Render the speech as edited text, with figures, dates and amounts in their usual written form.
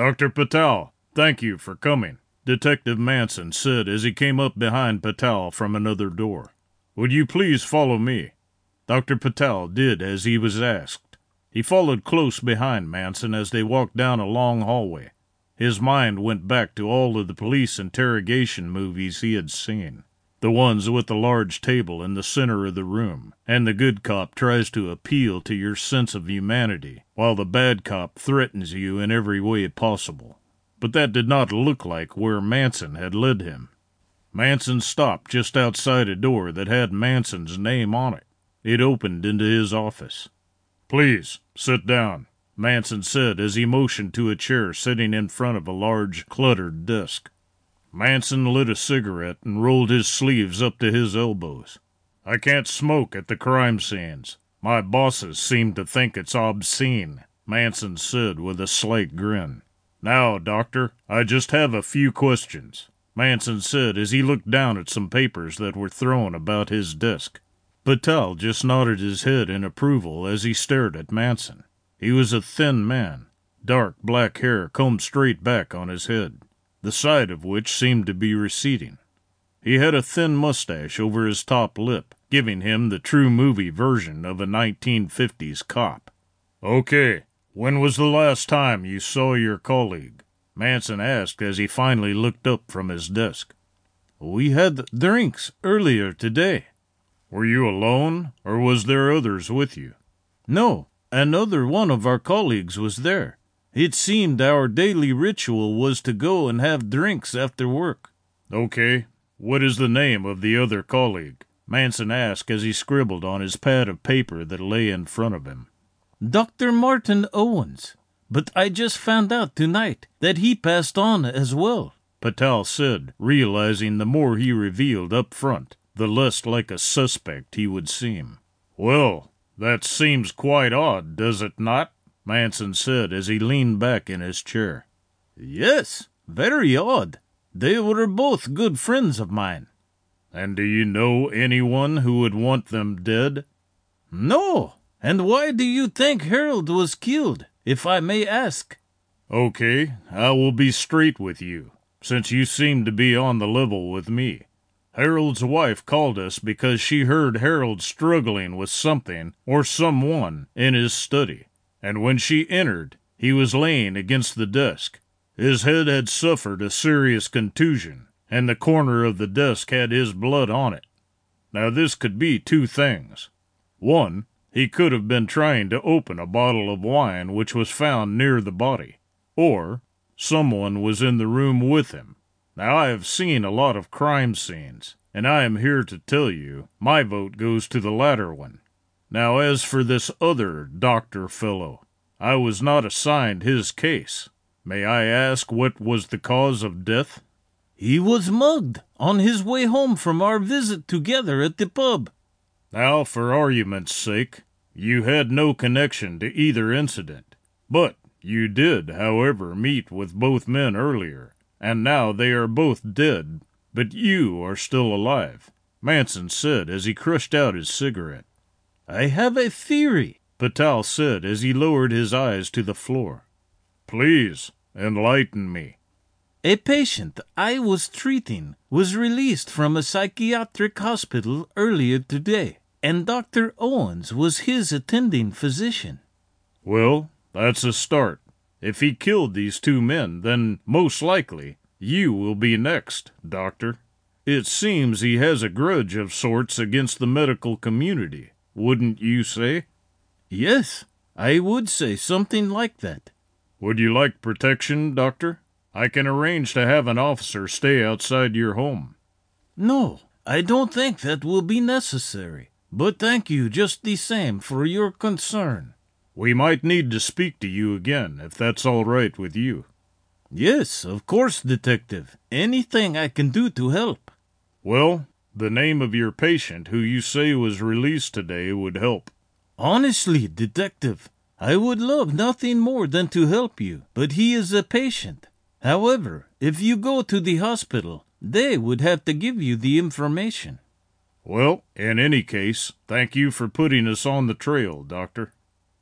"Dr. Patel, thank you for coming," Detective Manson said as he came up behind Patel from another door. "Would you please follow me?" Dr. Patel did as he was asked. He followed close behind Manson as they walked down a long hallway. His mind went back to all of the police interrogation movies he had seen. The ones with the large table in the center of the room, and the good cop tries to appeal to your sense of humanity, while the bad cop threatens you in every way possible. But that did not look like where Manson had led him. Manson stopped just outside a door that had Manson's name on it. It opened into his office. "Please, sit down," Manson said as he motioned to a chair sitting in front of a large, cluttered desk. Manson lit a cigarette and rolled his sleeves up to his elbows. "I can't smoke at the crime scenes. My bosses seem to think it's obscene," Manson said with a slight grin. "Now, Doctor, I just have a few questions," Manson said as he looked down at some papers that were thrown about his desk. Patel just nodded his head in approval as he stared at Manson. He was a thin man, dark black hair combed straight back on his head, the side of which seemed to be receding. He had a thin mustache over his top lip, giving him the true movie version of a 1950s cop. "Okay, when was the last time you saw your colleague?" Manson asked as he finally looked up from his desk. "We had drinks earlier today." "Were you alone, or was there others with you?" "No, another one of our colleagues was there. It seemed our daily ritual was to go and have drinks after work." "Okay. What is the name of the other colleague?" Manson asked as he scribbled on his pad of paper that lay in front of him. "Dr. Martin Owens. But I just found out tonight that he passed on as well," Patel said, realizing the more he revealed up front, the less like a suspect he would seem. "Well, that seems quite odd, does it not?" Manson said as he leaned back in his chair. "Yes, very odd. They were both good friends of mine." "And do you know anyone who would want them dead?" "No. And why do you think Harold was killed, if I may ask?" "Okay, I will be straight with you, since you seem to be on the level with me. Harold's wife called us because she heard Harold struggling with something or someone in his study. And when she entered, he was laying against the desk. His head had suffered a serious contusion, and the corner of the desk had his blood on it. Now this could be two things. One, he could have been trying to open a bottle of wine which was found near the body, or someone was in the room with him. Now I have seen a lot of crime scenes, and I am here to tell you my vote goes to the latter one. Now, as for this other doctor fellow, I was not assigned his case. May I ask what was the cause of death?" "He was mugged on his way home from our visit together at the pub." "Now, for argument's sake, you had no connection to either incident, but you did, however, meet with both men earlier, and now they are both dead, but you are still alive," Manson said as he crushed out his cigarette. "I have a theory," Patel said as he lowered his eyes to the floor. "Please, enlighten me." "A patient I was treating was released from a psychiatric hospital earlier today, and Dr. Owens was his attending physician." "Well, that's a start. If he killed these two men, then most likely you will be next, Doctor. It seems he has a grudge of sorts against the medical community. Wouldn't you say?" "Yes, I would say something like that." "Would you like protection, Doctor? I can arrange to have an officer stay outside your home." "No, I don't think that will be necessary, but thank you just the same for your concern." "We might need to speak to you again, if that's all right with you." "Yes, of course, Detective. Anything I can do to help." "Well, the name of your patient who you say was released today would help." "Honestly, Detective, I would love nothing more than to help you, but he is a patient. However, if you go to the hospital, they would have to give you the information." "Well, in any case, thank you for putting us on the trail, Doctor."